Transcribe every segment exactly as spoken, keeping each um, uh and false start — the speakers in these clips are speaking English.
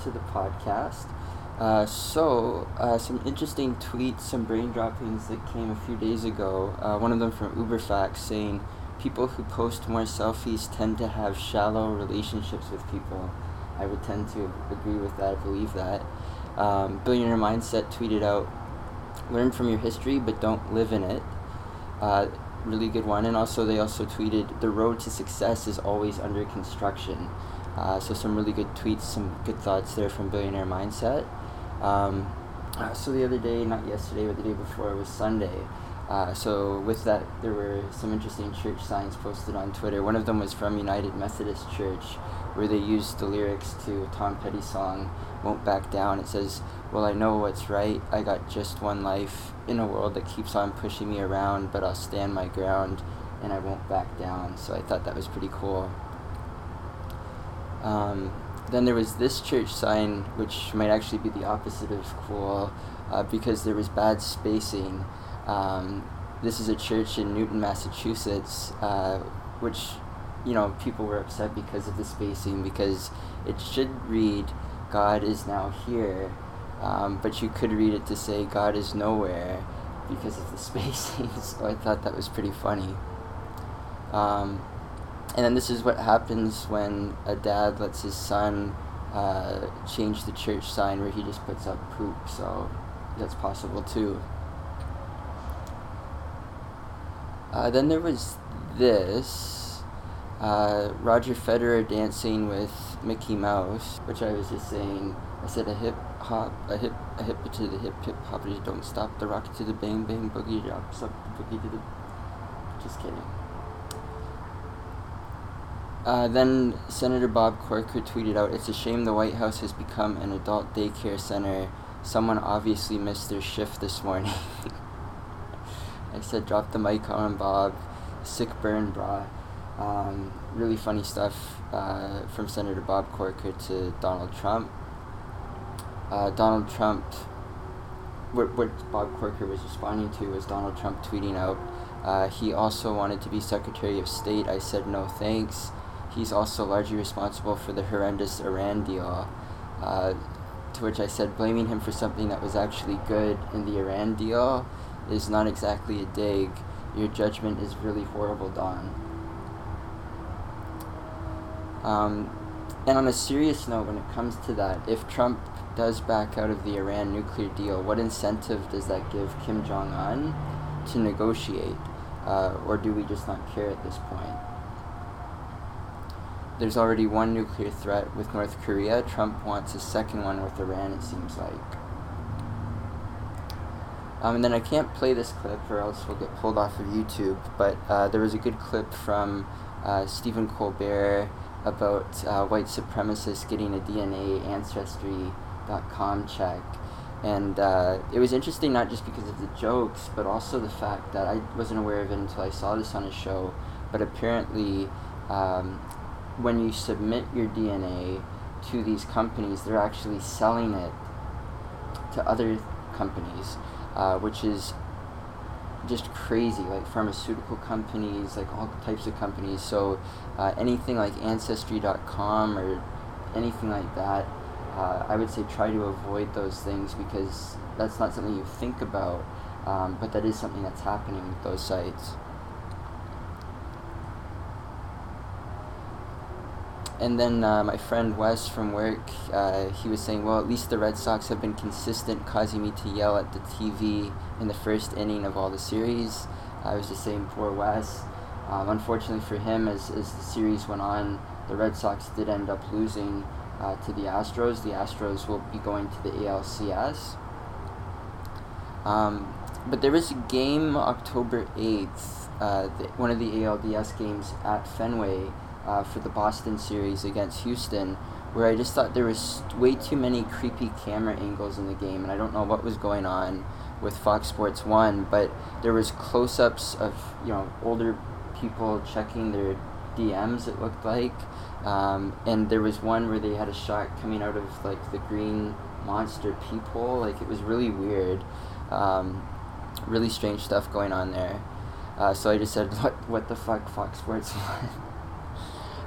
To the podcast. Uh, so, uh, some interesting tweets, some brain droppings that came a few days ago. Uh, one of them from UberFacts saying, people who post more selfies tend to have shallow relationships with people. I would tend to agree with that, I believe that. Um, Billionaire Mindset tweeted out, learn from your history, but don't live in it. Uh, really good one. And also, they also tweeted, the road to success is always under construction. Uh, so some really good tweets, some good thoughts there from Billionaire Mindset. Um, so the other day, not yesterday, but the day before, it was Sunday. Uh, so with that, there were some interesting church signs posted on Twitter. One of them was from United Methodist Church, where they used the lyrics to a Tom Petty song, Won't Back Down. It says, well, I know what's right. I got just one life in a world that keeps on pushing me around, but I'll stand my ground and I won't back down. So I thought that was pretty cool. Um, then there was this church sign, which might actually be the opposite of cool, uh, because there was bad spacing. Um, this is a church in Newton, Massachusetts, uh, which, you know, people were upset because of the spacing, because it should read, God is now here, um, but you could read it to say, God is nowhere, because of the spacing, so I thought that was pretty funny. Um... And then this is what happens when a dad lets his son uh, change the church sign where he just puts up poop, so that's possible too. Uh, then there was this, uh, Roger Federer dancing with Mickey Mouse, which I was just saying, I said a hip hop, a hip, a hip to the hip, hip hop, don't stop the rocket to the bang bang, boogie drops up the boogie to the, just kidding. Uh, then Senator Bob Corker tweeted out, it's a shame the White House has become an adult daycare center. Someone obviously missed their shift this morning. I said, drop the mic on Bob. Sick burn, brah. Um, really funny stuff uh, from Senator Bob Corker to Donald Trump. Uh, Donald Trump, what, what Bob Corker was responding to was Donald Trump tweeting out, uh, he also wanted to be Secretary of State. I said, no thanks. He's also largely responsible for the horrendous Iran deal, uh, to which I said blaming him for something that was actually good in the Iran deal is not exactly a dig. Your judgment is really horrible, Don. Um, and on a serious note, when it comes to that, if Trump does back out of the Iran nuclear deal, what incentive does that give Kim Jong-un to negotiate? Uh, or do we just not care at this point? There's already one nuclear threat with North Korea. Trump wants a second one with Iran, it seems like. Um, and then I can't play this clip or else we'll get pulled off of YouTube, but uh, there was a good clip from uh, Stephen Colbert about uh, white supremacists getting a D N A Ancestry dot com check. And uh, it was interesting not just because of the jokes, but also the fact that I wasn't aware of it until I saw this on a show, but apparently um, when you submit your D N A to these companies, they're actually selling it to other companies, uh, which is just crazy, like pharmaceutical companies, like all types of companies. So uh, anything like Ancestry dot com or anything like that, uh, I would say try to avoid those things because that's not something you think about, um, but that is something that's happening with those sites. And then uh, my friend Wes from work, uh, he was saying, well, at least the Red Sox have been consistent, causing me to yell at the T V in the first inning of all the series. I was just saying, poor Wes. Um, unfortunately for him, as, as the series went on, the Red Sox did end up losing uh, to the Astros. The Astros will be going to the A L C S. Um, but there is a game October eighth, uh, the, one of the A L D S games at Fenway, Uh, for the Boston series against Houston, where I just thought there was way too many creepy camera angles in the game, and I don't know what was going on with Fox Sports one, but there was close-ups of, you know, older people checking their D Ms, it looked like. Um, and there was one where they had a shot coming out of, like, the green monster peephole. Like, it was really weird. Um, really strange stuff going on there. Uh, so I just said, what, what the fuck, Fox Sports one?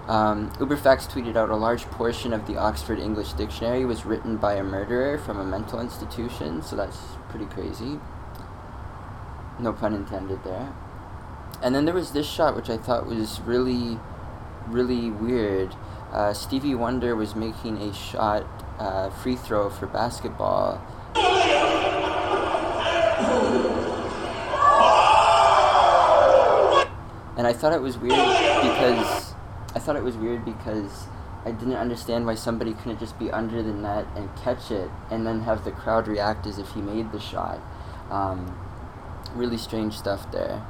Um, UberFacts tweeted out a large portion of the Oxford English Dictionary was written by a murderer from a mental institution, so that's pretty crazy. No pun intended there. And then there was this shot, which I thought was really, really weird. Uh, Stevie Wonder was making a shot, uh, free throw for basketball. And I thought it was weird because... I thought it was weird because I didn't understand why somebody couldn't just be under the net and catch it and then have the crowd react as if he made the shot. Um, really strange stuff there.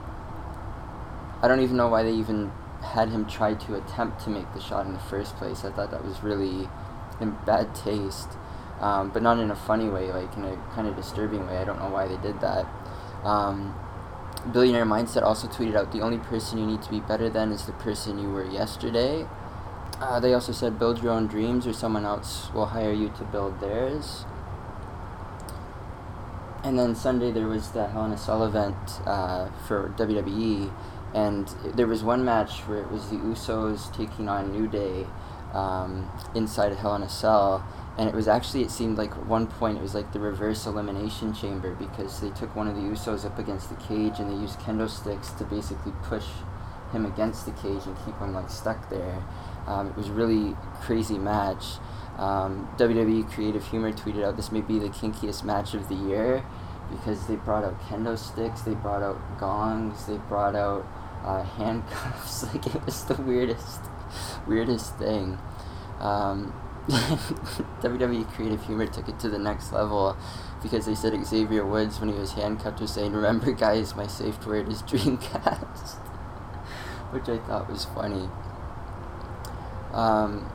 I don't even know why they even had him try to attempt to make the shot in the first place. I thought that was really in bad taste, um, but not in a funny way, like in a kind of disturbing way. I don't know why they did that. Um, Billionaire Mindset also tweeted out, the only person you need to be better than is the person you were yesterday. Uh, they also said, build your own dreams or someone else will hire you to build theirs. And then Sunday there was the Hell in a Cell event uh, for W W E, and there was one match where it was the Usos taking on New Day um, inside Hell in a Cell. And it was actually, it seemed like at one point, it was like the reverse elimination chamber, because they took one of the Usos up against the cage and they used kendo sticks to basically push him against the cage and keep him like stuck there. Um, it was really crazy match. Um, W W E Creative Humor tweeted out, this may be the kinkiest match of the year, because they brought out kendo sticks, they brought out gongs, they brought out uh, handcuffs. Like, it was the weirdest, weirdest thing. Um... W W E Creative Humor took it to the next level, because they said Xavier Woods, when he was handcuffed, was saying, remember guys, my safe word is Dreamcast, which I thought was funny. Um,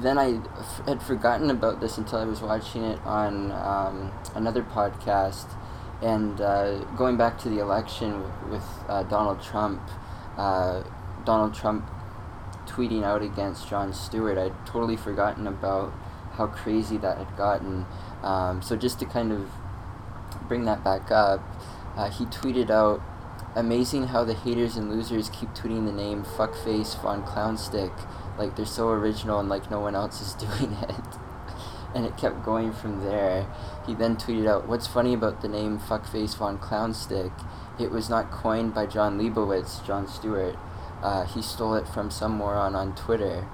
then I f- had forgotten about this until I was watching it on um, another podcast, and uh, going back to the election with, with uh, Donald Trump, uh, Donald Trump tweeting out against Jon Stewart. I'd totally forgotten about how crazy that had gotten. Um, so just to kind of bring that back up, uh, he tweeted out, amazing how the haters and losers keep tweeting the name Fuckface Von Clownstick, like they're so original and like no one else is doing it. And it kept going from there. He then tweeted out, what's funny about the name Fuckface Von Clownstick? It was not coined by John Leibowitz, Jon Stewart. Uh, he stole it from some moron on Twitter.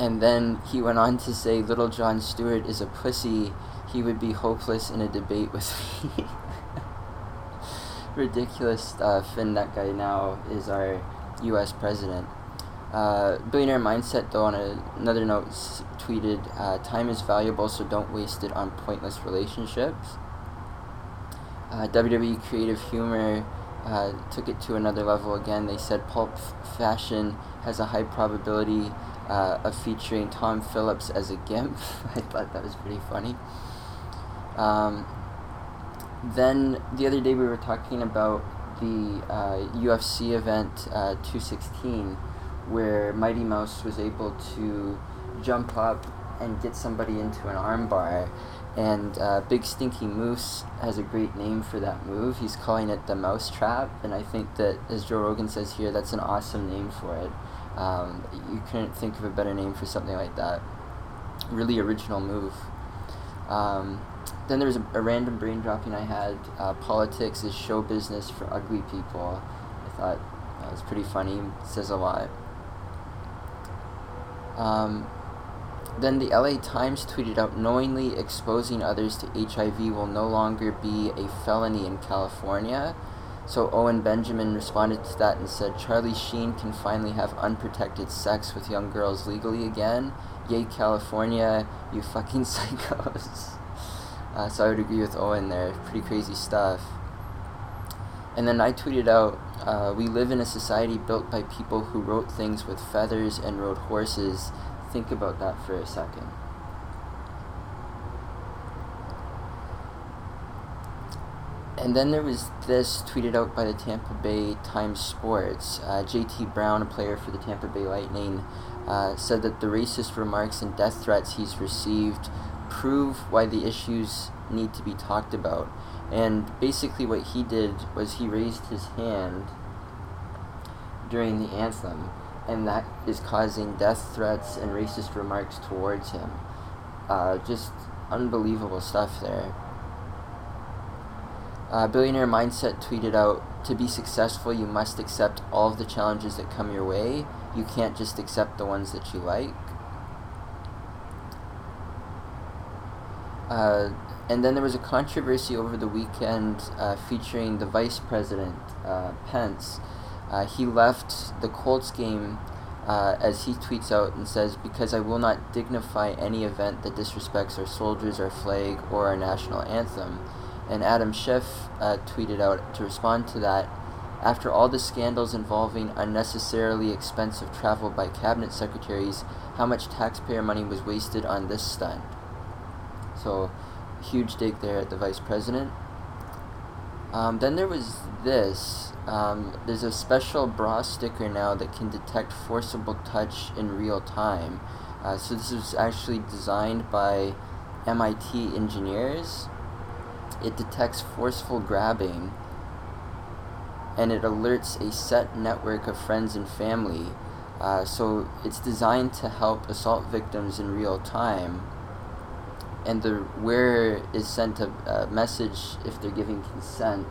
And then he went on to say, little Jon Stewart is a pussy. He would be hopeless in a debate with me. Ridiculous stuff. And that guy now is our U S president. Uh, Billionaire Mindset, though, on a, another note, s- tweeted, uh, time is valuable, so don't waste it on pointless relationships. Uh, W W E Creative Humor... Uh, took it to another level again. They said pulp f- fashion has a high probability uh, of featuring Tom Phillips as a gimp. I thought that was pretty funny. Um, then the other day we were talking about the uh, U F C event uh, two sixteen, where Mighty Mouse was able to jump up and get somebody into an armbar. And uh, Big Stinky Moose has a great name for that move. He's calling it the Mouse Trap, and I think that, as Joe Rogan says here, that's an awesome name for it. Um, you couldn't think of a better name for something like that. Really original move. Um, then there was a, a random brain dropping I had. Uh, politics is show business for ugly people. I thought that was pretty funny. It says a lot. Um... Then the L A Times tweeted out, knowingly exposing others to H I V will no longer be a felony in California. So Owen Benjamin responded to that and said, Charlie Sheen can finally have unprotected sex with young girls legally again. Yay, California, you fucking psychos. Uh, so I would agree with Owen there. Pretty crazy stuff. And then I tweeted out, uh, we live in a society built by people who wrote things with feathers and rode horses. Think about that for a second. And then there was this tweeted out by the Tampa Bay Times Sports. Uh, J T Brown, a player for the Tampa Bay Lightning, uh, said that the racist remarks and death threats he's received prove why the issues need to be talked about. And basically what he did was he raised his hand during the anthem, and that is causing death threats and racist remarks towards him. Uh, just unbelievable stuff there. Uh, Billionaire Mindset tweeted out, "To be successful, you must accept all of the challenges that come your way. You can't just accept the ones that you like." Uh, and then there was a controversy over the weekend uh, featuring the vice president, uh, Pence. Uh, he left the Colts game, uh, as he tweets out and says, "Because I will not dignify any event that disrespects our soldiers, our flag, or our national anthem." And Adam Schiff uh, tweeted out to respond to that, "After all the scandals involving unnecessarily expensive travel by cabinet secretaries, how much taxpayer money was wasted on this stunt?" So, huge dig there at the vice president. Um, then there was this. Um, there's a special bra sticker now that can detect forcible touch in real time. Uh, so this was actually designed by M I T engineers. It detects forceful grabbing, and it alerts a set network of friends and family. Uh, so it's designed to help assault victims in real time, and the wearer is sent a, a message if they're giving consent.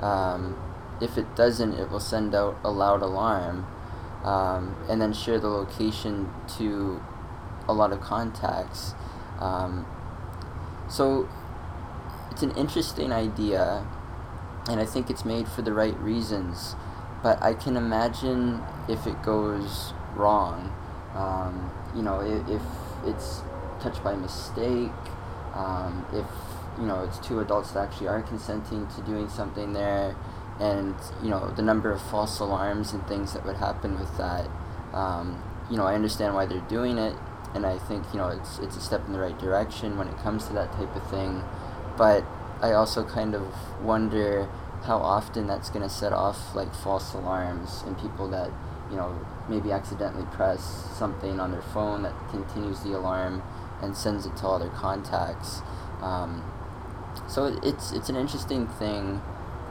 Um, if it doesn't, it will send out a loud alarm, um, and then share the location to a lot of contacts. Um, so. It's an interesting idea, and I think it's made for the right reasons, but I can imagine if it goes wrong, um, you know, if, if it's touched by mistake, um, if, you know, it's two adults that actually are consenting to doing something there, and, you know, the number of false alarms and things that would happen with that. um, you know, I understand why they're doing it, and I think, you know, it's, it's a step in the right direction when it comes to that type of thing. But I also kind of wonder how often that's going to set off, like, false alarms and people that, you know, maybe accidentally press something on their phone that continues the alarm and sends it to all their contacts. Um, so it, it's it's an interesting thing.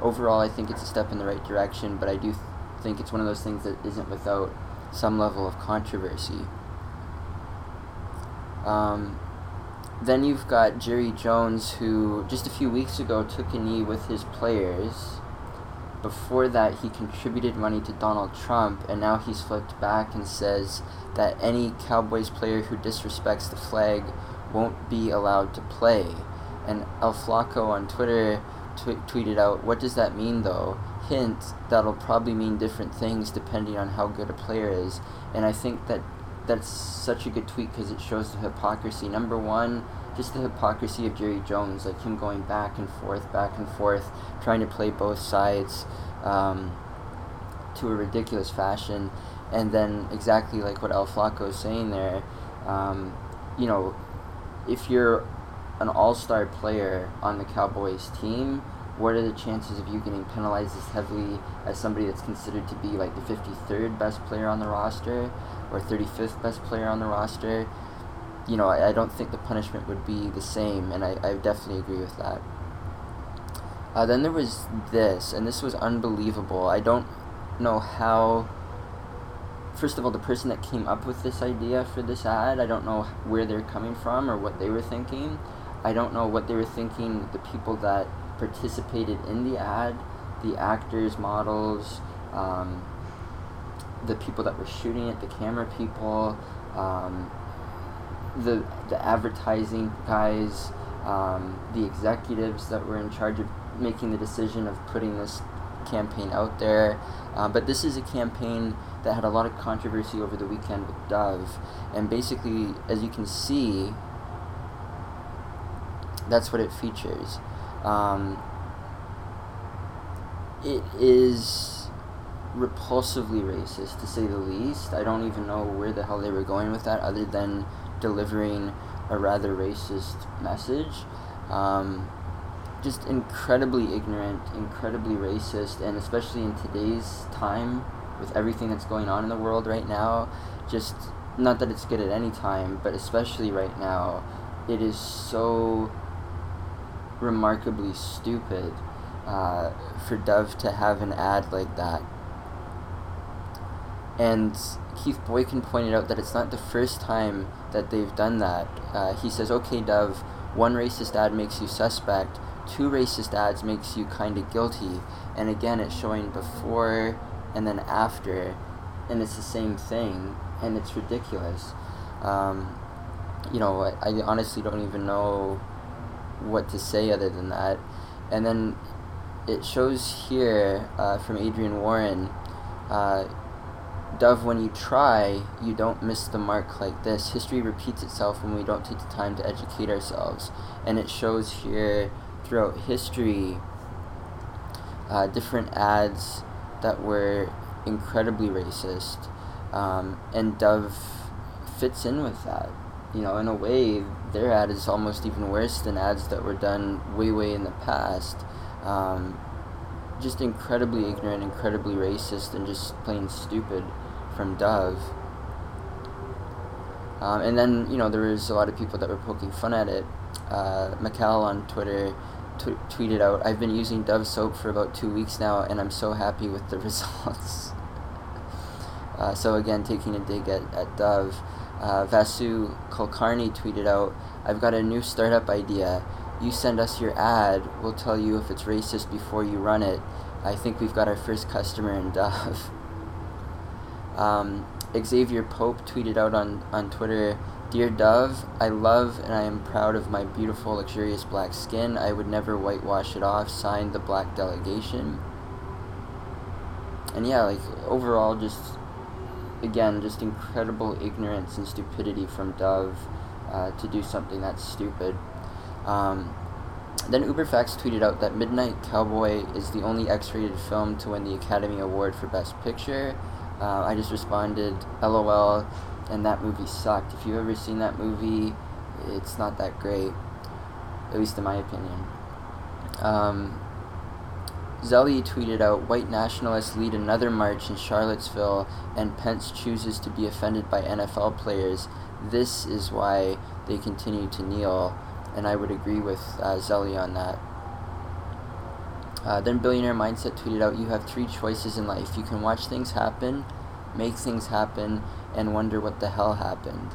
Overall, I think it's a step in the right direction, but I do th- think it's one of those things that isn't without some level of controversy. Um... Then you've got Jerry Jones, who just a few weeks ago took a knee with his players. Before that, he contributed money to Donald Trump, and now he's flipped back and says that any Cowboys player who disrespects the flag won't be allowed to play. And El Flaco on Twitter tw- tweeted out, "What does that mean, though? Hint, that'll probably mean different things depending on how good a player is." And I think that that's such a good tweet because it shows the hypocrisy. Number one, just the hypocrisy of Jerry Jones, like him going back and forth, back and forth, trying to play both sides um, to a ridiculous fashion. And then exactly like what El Flaco is saying there, um, you know, if you're an all-star player on the Cowboys team, what are the chances of you getting penalized as heavily as somebody that's considered to be like the fifty-third best player on the roster or thirty-fifth best player on the roster? You know, I, I don't think the punishment would be the same, and I, I definitely agree with that. Uh, then there was this, and this was unbelievable. I don't know how... First of all, the person that came up with this idea for this ad, I don't know where they're coming from or what they were thinking. I don't know what they were thinking, the people that participated in the ad, the actors, models, um, the people that were shooting it, the camera people, um, the the advertising guys, um, the executives that were in charge of making the decision of putting this campaign out there. Uh, but this is a campaign that had a lot of controversy over the weekend with Dove, and basically, as you can see, that's what it features. Um, it is repulsively racist, to say the least. I don't even know where the hell they were going with that, other than delivering a rather racist message. Um, just incredibly ignorant, incredibly racist, and especially in today's time with everything that's going on in the world right now, just not that it's good at any time, but especially right now, it is so remarkably stupid uh, for Dove to have an ad like that. And Keith Boykin pointed out that it's not the first time that they've done that. Uh, he says, okay, Dove, one racist ad makes you suspect, two racist ads makes you kind of guilty, and again, it's showing before and then after, and it's the same thing, and it's ridiculous. Um, you know, I, I honestly don't even know what to say other than that. And then it shows here uh, from Adrian Warren, uh, Dove, when you try, you don't miss the mark like this. History repeats itself when we don't take the time to educate ourselves. And it shows here throughout history uh, different ads that were incredibly racist. Um, and Dove fits in with that. You know, in a way, their ad is almost even worse than ads that were done way, way in the past. Um, just incredibly ignorant, incredibly racist, and just plain stupid from Dove. Um, and then, you know, there was a lot of people that were poking fun at it. Uh, Mikal on Twitter t- tweeted out, I've been using Dove soap for about two weeks now, and I'm so happy with the results. uh, so again, taking a dig at, at Dove. Uh, Vasu Kulkarni tweeted out, I've got a new startup idea. You send us your ad, we'll tell you if it's racist before you run it. I think we've got our first customer in Dove. Um, Xavier Pope tweeted out on, on Twitter, Dear Dove, I love and I am proud of my beautiful, luxurious black skin. I would never whitewash it off. Signed, the black delegation. And yeah, like, overall, just, again, just incredible ignorance and stupidity from Dove uh, to do something that's stupid. Um, then UberFacts tweeted out that Midnight Cowboy is the only X-rated film to win the Academy Award for Best Picture. Uh, I just responded, LOL, and that movie sucked. If you've ever seen that movie, it's not that great, at least in my opinion. Um, Zelly tweeted out, white nationalists lead another march in Charlottesville, and Pence chooses to be offended by N F L players. This is why they continue to kneel. And I would agree with uh, Zelly on that. Uh, then Billionaire Mindset tweeted out, you have three choices in life. You can watch things happen, make things happen, and wonder what the hell happened.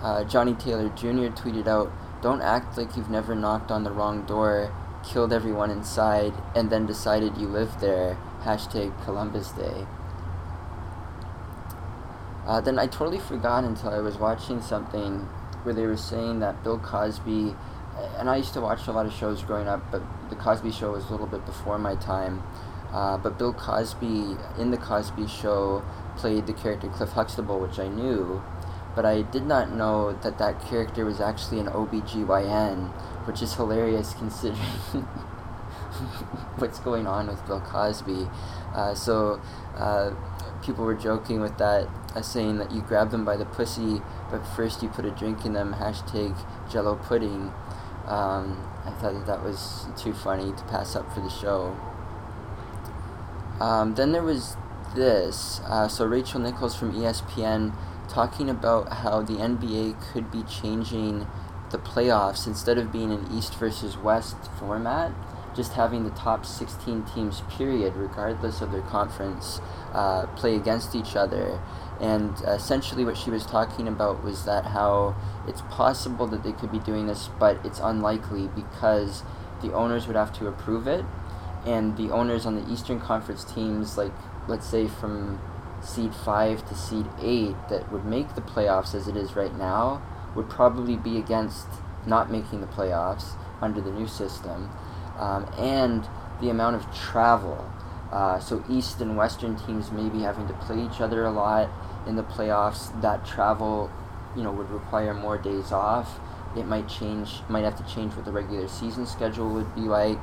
Uh, Johnny Taylor Junior tweeted out, don't act like you've never knocked on the wrong door, killed everyone inside, and then decided you lived there. Hashtag Columbus Day. Uh, then I totally forgot until I was watching something where they were saying that Bill Cosby, and I used to watch a lot of shows growing up, but The Cosby Show was a little bit before my time, uh, but Bill Cosby in The Cosby Show played the character Cliff Huxtable, which I knew, but I did not know that that character was actually an O B G Y N, which is hilarious considering what's going on with Bill Cosby. Uh, so uh, people were joking with that, uh, saying that you grab them by the pussy, but first you put a drink in them, hashtag Jello Pudding. Um, I thought that that was too funny to pass up for the show. Um, then there was this, uh, so Rachel Nichols from E S P N talking about how the N B A could be changing the playoffs instead of being an East versus West format, just having the top sixteen teams, period, regardless of their conference, uh, play against each other. And essentially what she was talking about was that how it's possible that they could be doing this, but it's unlikely because the owners would have to approve it, and the owners on the Eastern Conference teams, like, let's say from seed five to seed eight that would make the playoffs as it is right now, would probably be against not making the playoffs under the new system. Um, and the amount of travel. Uh, so East and Western teams may be having to play each other a lot in the playoffs. That travel, you know, would require more days off. It might change, might have to change what the regular season schedule would be like.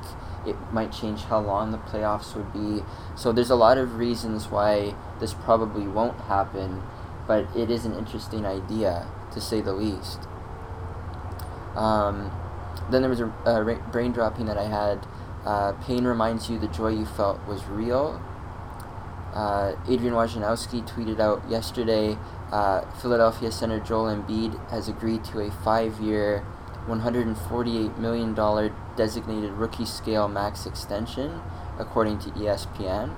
It might change how long the playoffs would be. So there's a lot of reasons why this probably won't happen, but it is an interesting idea, to say the least. Um, Then there was a, a ra- brain dropping that I had. Uh, pain reminds you the joy you felt was real. Uh, Adrian Wojnarowski tweeted out yesterday, uh, Philadelphia center Joel Embiid has agreed to a five-year, one hundred forty-eight million dollars designated rookie-scale max extension, according to E S P N.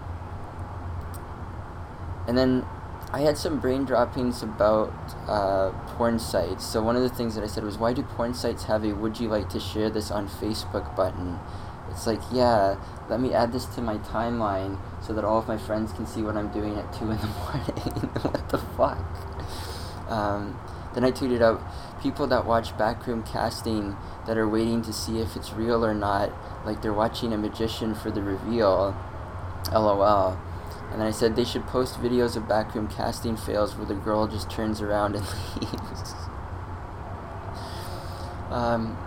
And then I had some brain droppings about uh, porn sites. So one of the things that I said was, why do porn sites have a would you like to share this on Facebook button? It's like, yeah, let me add this to my timeline so that all of my friends can see what I'm doing at two in the morning. What the fuck? Um, then I tweeted out, people that watch backroom casting that are waiting to see if it's real or not, like they're watching a magician for the reveal, LOL. And then I said they should post videos of backroom casting fails where the girl just turns around and leaves. um...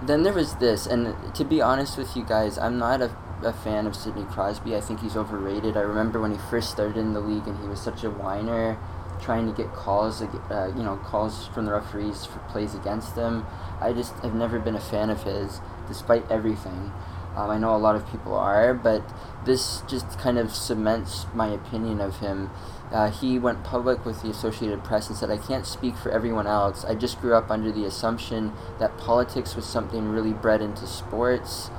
Then there was this, and to be honest with you guys, I'm not a, a fan of Sidney Crosby. I think he's overrated. I remember when he first started in the league, and he was such a whiner, trying to get calls, uh, you know, calls from the referees for plays against him. I just have never been a fan of his, despite everything. Um, I know a lot of people are, but this just kind of cements my opinion of him. Uh, he went public with the Associated Press and said, I can't speak for everyone else. I just grew up under the assumption that politics was something really bred into sports,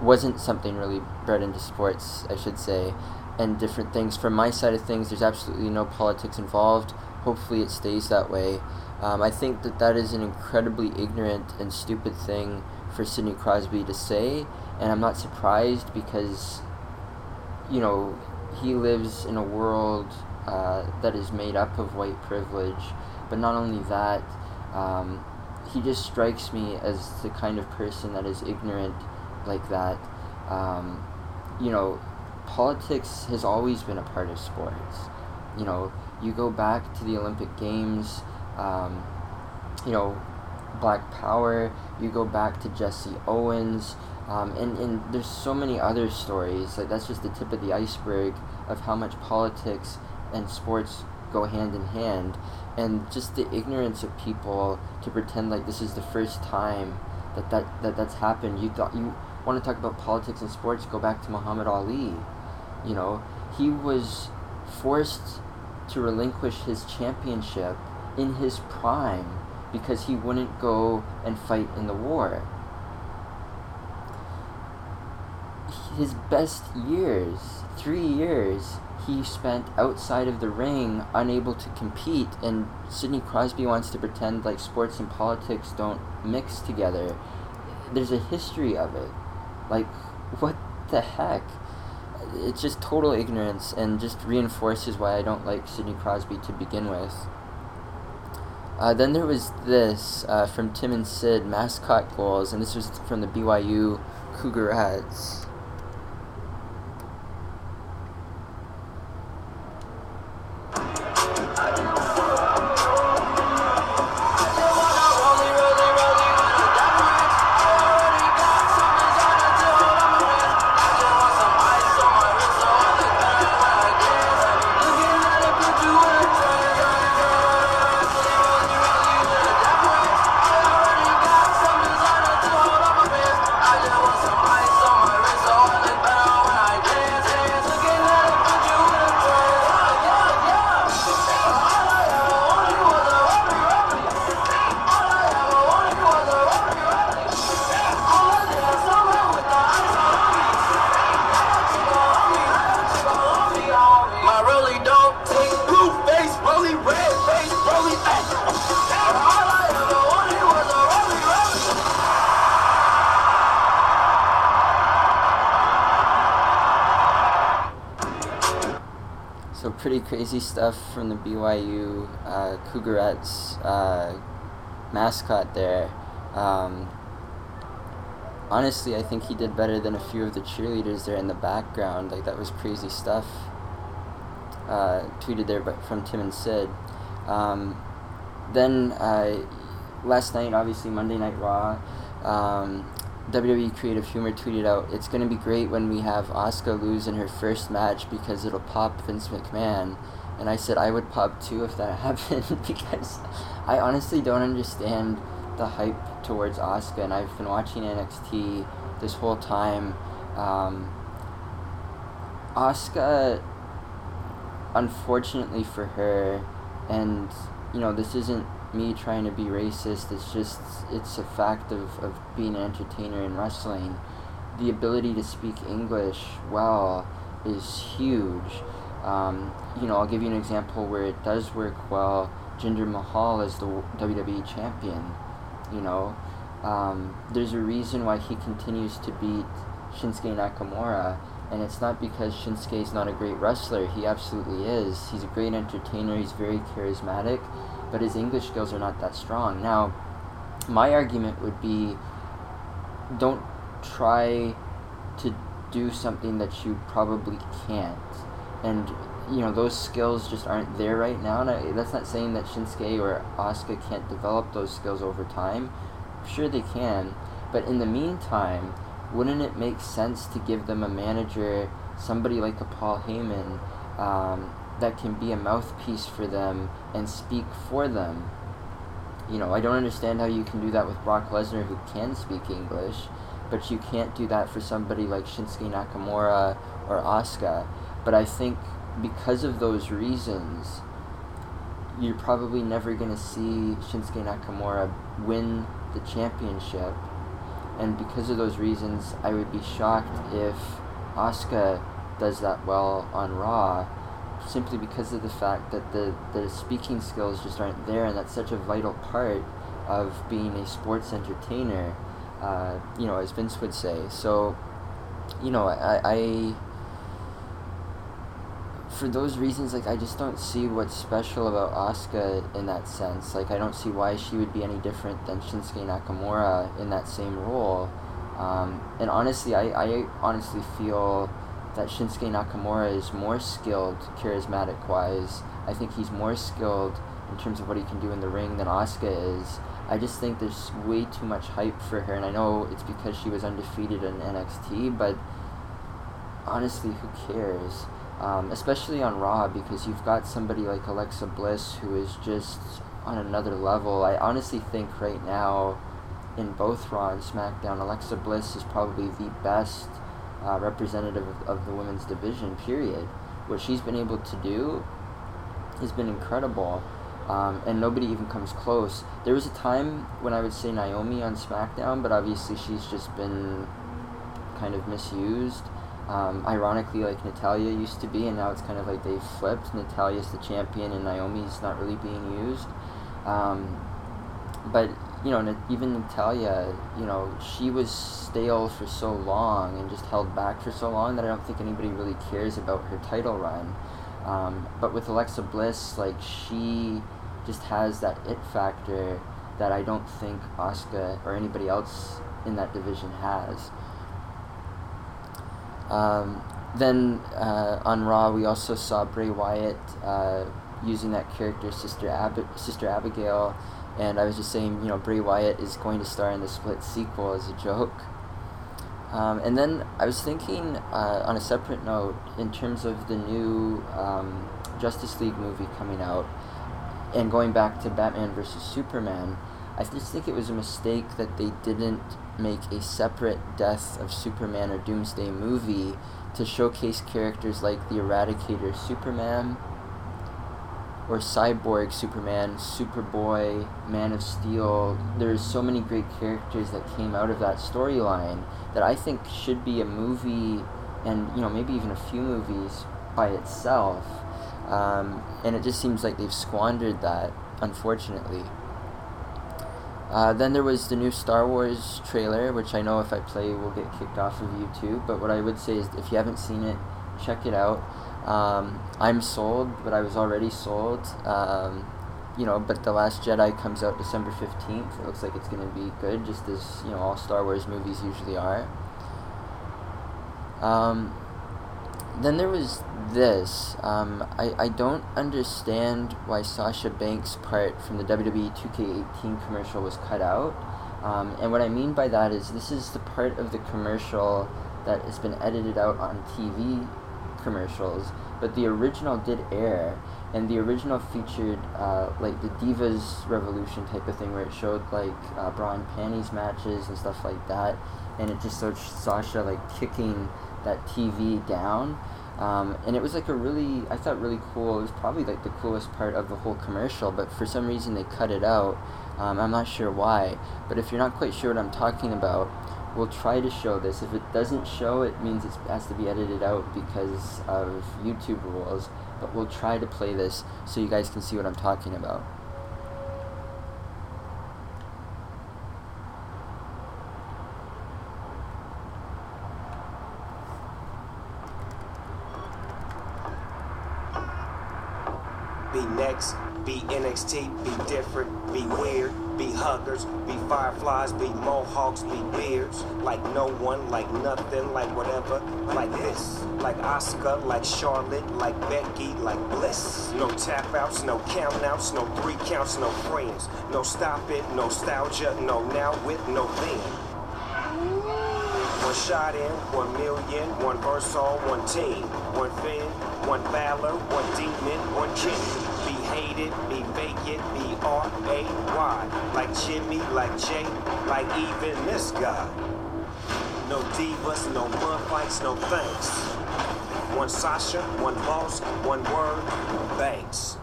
wasn't something really bred into sports, I should say, and different things. From my side of things, there's absolutely no politics involved. Hopefully it stays that way. Um, I think that that is an incredibly ignorant and stupid thing for Sidney Crosby to say, and I'm not surprised because, you know, he lives in a world... Uh, that is made up of white privilege. But not only that, um, he just strikes me as the kind of person that is ignorant like that. Um, you know, politics has always been a part of sports. You know, you go back to the Olympic Games, um, you know, Black Power, you go back to Jesse Owens, um, and, and there's so many other stories. Like, that's just the tip of the iceberg of how much politics and sports go hand in hand, and just the ignorance of people to pretend like this is the first time that, that, that that's happened. You thought you want to talk about politics and sports, go back to Muhammad Ali. You know, he was forced to relinquish his championship in his prime because he wouldn't go and fight in the war. His best years, three years, he spent outside of the ring, unable to compete, and Sidney Crosby wants to pretend like sports and politics don't mix together. There's a history of it. Like, what the heck? It's just total ignorance, and just reinforces why I don't like Sidney Crosby to begin with. Uh, then there was this uh, from Tim and Sid, mascot goals, and this was from the B Y U Cougarettes. Crazy stuff from the B Y U uh, Cougarettes uh, mascot there. Um, honestly, I think he did better than a few of the cheerleaders there in the background. Like, that was crazy stuff uh, tweeted there but from Tim and Sid. Um, then uh, last night, obviously Monday Night Raw, um, W W E Creative Humor tweeted out, it's going to be great when we have Asuka lose in her first match because it'll pop Vince McMahon. And I said I would pop too if that happened because I honestly don't understand the hype towards Asuka, and I've been watching N X T this whole time. Um, Asuka, unfortunately for her, and, you know, this isn't me trying to be racist, it's just, it's a fact of, of being an entertainer in wrestling. The ability to speak English well is huge. Um, you know, I'll give you an example where it does work well. Jinder Mahal is the W W E champion, you know. Um, there's a reason why he continues to beat Shinsuke Nakamura, and it's not because Shinsuke's not a great wrestler. He absolutely is. He's a great entertainer. He's very charismatic, but his English skills are not that strong. Now, my argument would be, don't try to do something that you probably can't. And, you know, those skills just aren't there right now. And I, that's not saying that Shinsuke or Asuka can't develop those skills over time. Sure they can. But in the meantime, wouldn't it make sense to give them a manager, somebody like a Paul Heyman, um, that can be a mouthpiece for them and speak for them? You know, I don't understand how you can do that with Brock Lesnar, who can speak English, but you can't do that for somebody like Shinsuke Nakamura or Asuka. But I think because of those reasons, you're probably never going to see Shinsuke Nakamura win the championship. And because of those reasons, I would be shocked if Asuka does that well on Raw, simply because of the fact that the, the speaking skills just aren't there, and that's such a vital part of being a sports entertainer, uh, you know, as Vince would say. So, you know, I... I for those reasons, like, I just don't see what's special about Asuka in that sense. Like, I don't see why she would be any different than Shinsuke Nakamura in that same role. Um, and honestly, I, I honestly feel that Shinsuke Nakamura is more skilled, charismatic-wise. I think he's more skilled in terms of what he can do in the ring than Asuka is. I just think there's way too much hype for her, and I know it's because she was undefeated in N X T, but honestly, who cares? Um, especially on Raw, because you've got somebody like Alexa Bliss, who is just on another level. I honestly think right now, in both Raw and SmackDown, Alexa Bliss is probably the best uh, representative of, of the women's division, period. What she's been able to do has been incredible, um, and nobody even comes close. There was a time when I would say Naomi on SmackDown, but obviously she's just been kind of misused. Um, ironically, like Natalya used to be, and now it's kind of like they've flipped. Natalya's the champion, and Naomi's not really being used. Um, but, you know, even Natalya, you know, she was stale for so long and just held back for so long that I don't think anybody really cares about her title run. Um, but with Alexa Bliss, like, she just has that it factor that I don't think Asuka or anybody else in that division has. Um, then uh, on Raw, we also saw Bray Wyatt uh, using that character, Sister Ab- Sister Abigail, and I was just saying, you know, Bray Wyatt is going to star in the Split sequel as a joke. Um, and then I was thinking, uh, on a separate note, in terms of the new um, Justice League movie coming out, and going back to Batman versus Superman, I just think it was a mistake that they didn't make a separate Death of Superman or Doomsday movie to showcase characters like the Eradicator Superman or Cyborg Superman, Superboy, Man of Steel. There's so many great characters that came out of that storyline that I think should be a movie, and, you know, maybe even a few movies by itself. Um, and it just seems like they've squandered that, unfortunately. Uh, then there was the new Star Wars trailer, which I know if I play will get kicked off of YouTube, but what I would say is, if you haven't seen it, check it out. Um, I'm sold, but I was already sold. Um, you know, but The Last Jedi comes out December fifteenth. It looks like it's going to be good, just as, you know, all Star Wars movies usually are. Um, then there was this. Um, I, I don't understand why Sasha Banks' part from the W W E two K eighteen commercial was cut out. Um, and what I mean by that is, this is the part of the commercial that has been edited out on T V commercials. but the original did air, and the original featured uh, like the Divas Revolution type of thing, where it showed like uh, bra and panties matches and stuff like that, and it just showed Sasha like kicking that T V down. Um, and it was like a really, I thought really cool, it was probably like the coolest part of the whole commercial, but for some reason they cut it out. um, I'm not sure why, but if you're not quite sure what I'm talking about, we'll try to show this. If it doesn't show, it means it has to be edited out because of YouTube rules, but we'll try to play this so you guys can see what I'm talking about. Be N X T, be different, be weird, be huggers, be fireflies, be mohawks, be beards, like no one, like nothing, like whatever, like this, like Oscar, like Charlotte, like Becky, like Bliss. No tap outs, no count outs, no three counts, no friends, no stop it, no nostalgia, no now with no then. One shot in, one million, one verse all, one team, one fan, one valor, one demon, one king. Hated, be vacant, be R A Y, like Jimmy, like Jay, like even this guy. No divas, no mud fights, no thanks. One Sasha, one boss, one word, banks.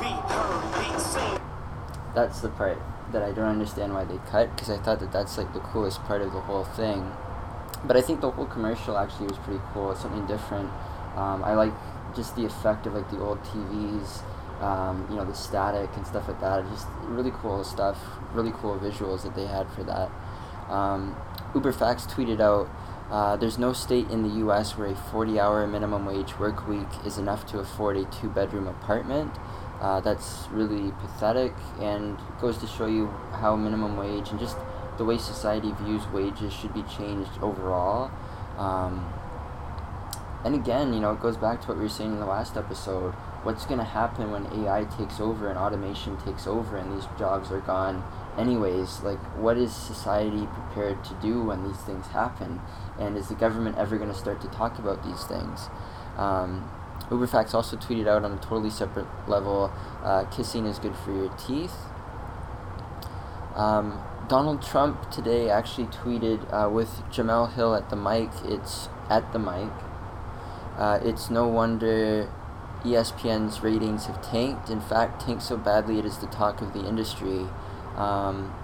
Be heard, be seen. That's the part that I don't understand why they cut, because I thought that that's like the coolest part of the whole thing. But I think the whole commercial actually was pretty cool. It's something different. Um, I like just the effect of like the old T Vs. Um, you know, the static and stuff like that. Just really cool stuff, really cool visuals that they had for that. Um, UberFacts tweeted out, uh, there's no state in the U S where a forty-hour minimum wage work week is enough to afford a two-bedroom apartment. Uh, that's really pathetic and goes to show you how minimum wage and just the way society views wages should be changed overall. Um, and again, you know, it goes back to what we were saying in the last episode. What's going to happen when A I takes over and automation takes over and these jobs are gone anyways? Like, what is society prepared to do when these things happen? And is the government ever going to start to talk about these things? Um, UberFacts also tweeted out on a totally separate level, uh, kissing is good for your teeth. Um, Donald Trump today actually tweeted uh, with Jamel Hill at the mic. It's at the mic. Uh, it's no wonder E S P N's ratings have tanked. In fact, tanked so badly it is the talk of the industry. Um,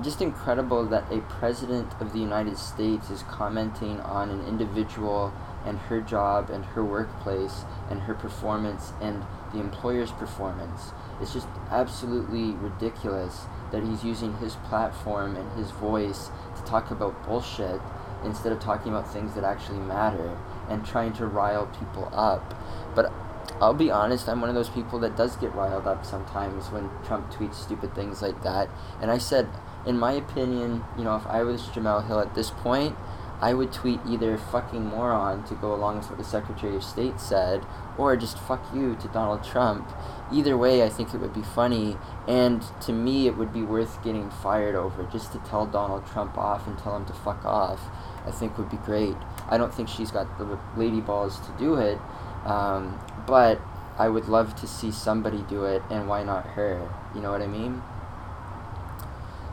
just incredible that a president of the United States is commenting on an individual and her job and her workplace and her performance and the employer's performance. It's just absolutely ridiculous that he's using his platform and his voice to talk about bullshit instead of talking about things that actually matter and trying to rile people up. But I'll be honest, I'm one of those people that does get riled up sometimes when Trump tweets stupid things like that. And I said, in my opinion, you know, if I was Jamel Hill at this point, I would tweet either fucking moron to go along with what the Secretary of State said, or just fuck you to Donald Trump. Either way, I think it would be funny, and to me it would be worth getting fired over. Just to tell Donald Trump off and tell him to fuck off, I think would be great. I don't think she's got the lady balls to do it, um... but I would love to see somebody do it, and why not her? You know what I mean?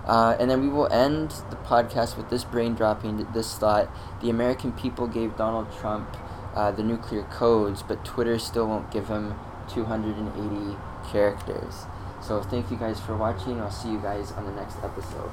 Uh, and then we will end the podcast with this brain dropping, this thought. The American people gave Donald Trump uh, the nuclear codes, but Twitter still won't give him two hundred eighty characters. So thank you guys for watching. I'll see you guys on the next episode.